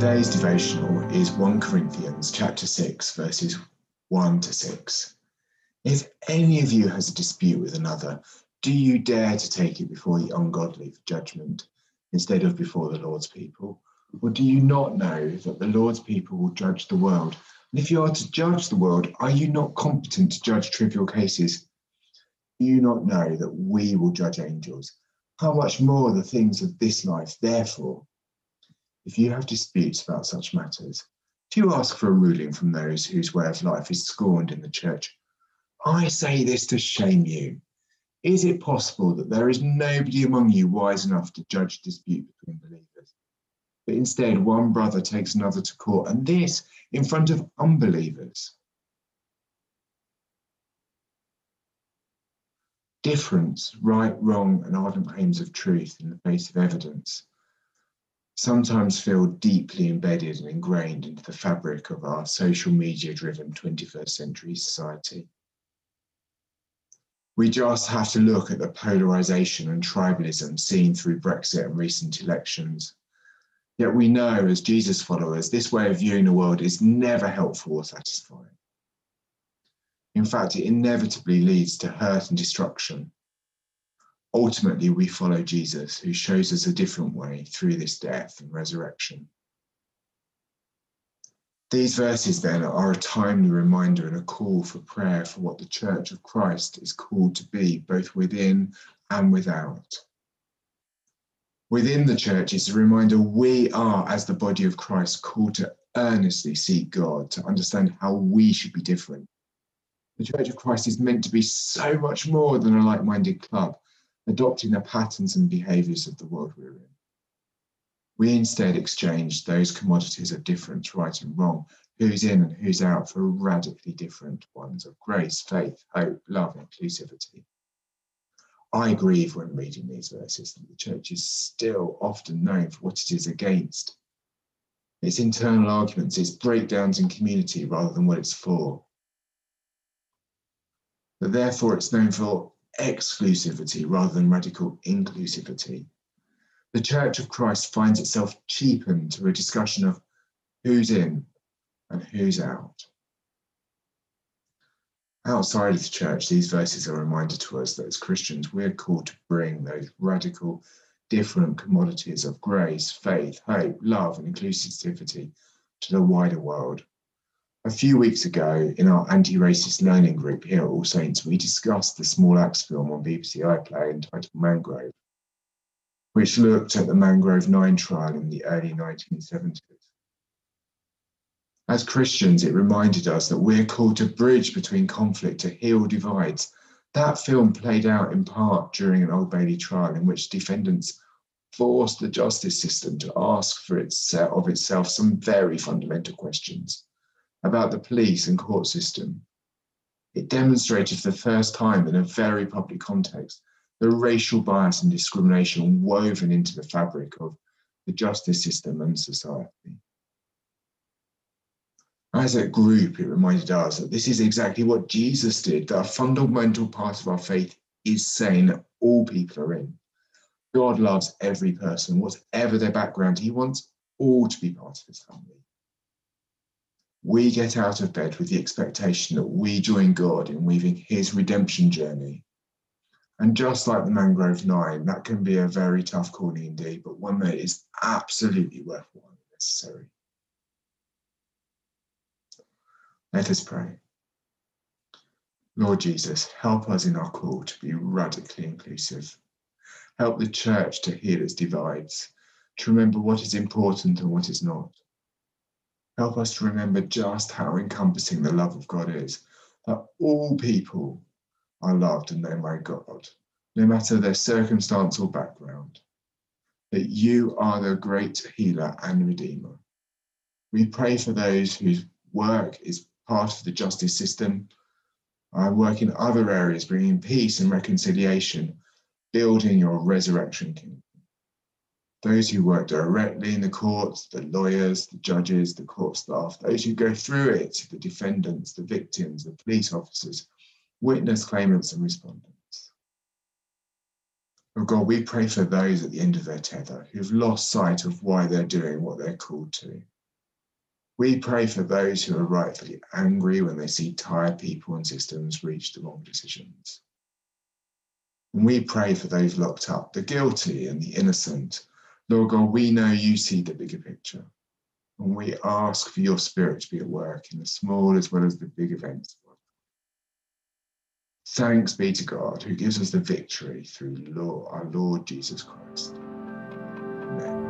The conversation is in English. Today's devotional is 1 Corinthians chapter 6, verses 1 to 6. If any of you has a dispute with another, do you dare to take it before the ungodly for judgment instead of before the Lord's people? Or do you not know that the Lord's people will judge the world? And if you are to judge the world, are you not competent to judge trivial cases? Do you not know that we will judge angels? How much more the things of this life, therefore? If you have disputes about such matters, do you ask for a ruling from those whose way of life is scorned in the church? I say this to shame you. Is it possible that there is nobody among you wise enough to judge a dispute between believers? But instead, one brother takes another to court, and this in front of unbelievers. Difference, right, wrong, and ardent claims of truth in the face of evidence sometimes feel deeply embedded and ingrained into the fabric of our social media-driven 21st century society. We just have to look at the polarisation and tribalism seen through Brexit and recent elections. Yet we know, as Jesus followers, this way of viewing the world is never helpful or satisfying. In fact, it inevitably leads to hurt and destruction. Ultimately, we follow Jesus, who shows us a different way through this death and resurrection. These verses, then, are a timely reminder and a call for prayer for what the Church of Christ is called to be, both within and without. Within the Church, it's a reminder we are, as the body of Christ, called to earnestly seek God, to understand how we should be different. The Church of Christ is meant to be so much more than a like-minded club, adopting the patterns and behaviours of the world we're in. We instead exchange those commodities of difference, right and wrong, who's in and who's out, for radically different ones of grace, faith, hope, love, inclusivity. I grieve when reading these verses that the church is still often known for what it is against. Its internal arguments, its breakdowns in community rather than what it's for. But therefore it's known for exclusivity rather than radical inclusivity. The Church of Christ finds itself cheapened to a discussion of who's in and who's out. Outside of the church, these verses are a reminder to us that as Christians, we're called to bring those radical, different commodities of grace, faith, hope, love, and inclusivity to the wider world. A few weeks ago, in our anti-racist learning group here at All Saints, we discussed the Small Axe film on BBC iPlayer entitled Mangrove, which looked at the Mangrove 9 trial in the early 1970s. As Christians, it reminded us that we're called to bridge between conflict, to heal divides. That film played out in part during an Old Bailey trial in which defendants forced the justice system to ask for itself some very fundamental questions about the police and court system. It demonstrated for the first time in a very public context the racial bias and discrimination woven into the fabric of the justice system and society. As a group, it reminded us that this is exactly what Jesus did, that a fundamental part of our faith is saying that all people are in. God loves every person, whatever their background. He wants all to be part of his family. We get out of bed with the expectation that we join God in weaving his redemption journey. And just like the Mangrove 9, that can be a very tough calling indeed, but one that is absolutely worthwhile and necessary. Let us pray. Lord Jesus, help us in our call to be radically inclusive. Help the church to heal its divides, to remember what is important and what is not. Help us to remember just how encompassing the love of God is, that all people are loved and known by God, no matter their circumstance or background, that you are the great healer and redeemer. We pray for those whose work is part of the justice system, our work in other areas, bringing peace and reconciliation, building your resurrection kingdom. Those who work directly in the courts, the lawyers, the judges, the court staff, those who go through it, the defendants, the victims, the police officers, witness claimants and respondents. And God, we pray for those at the end of their tether who've lost sight of why they're doing what they're called to. We pray for those who are rightfully angry when they see tired people and systems reach the wrong decisions. And we pray for those locked up, the guilty and the innocent. Lord God, we know you see the bigger picture. And we ask for your spirit to be at work in the small as well as the big events. Thanks be to God who gives us the victory through our Lord Jesus Christ. Amen.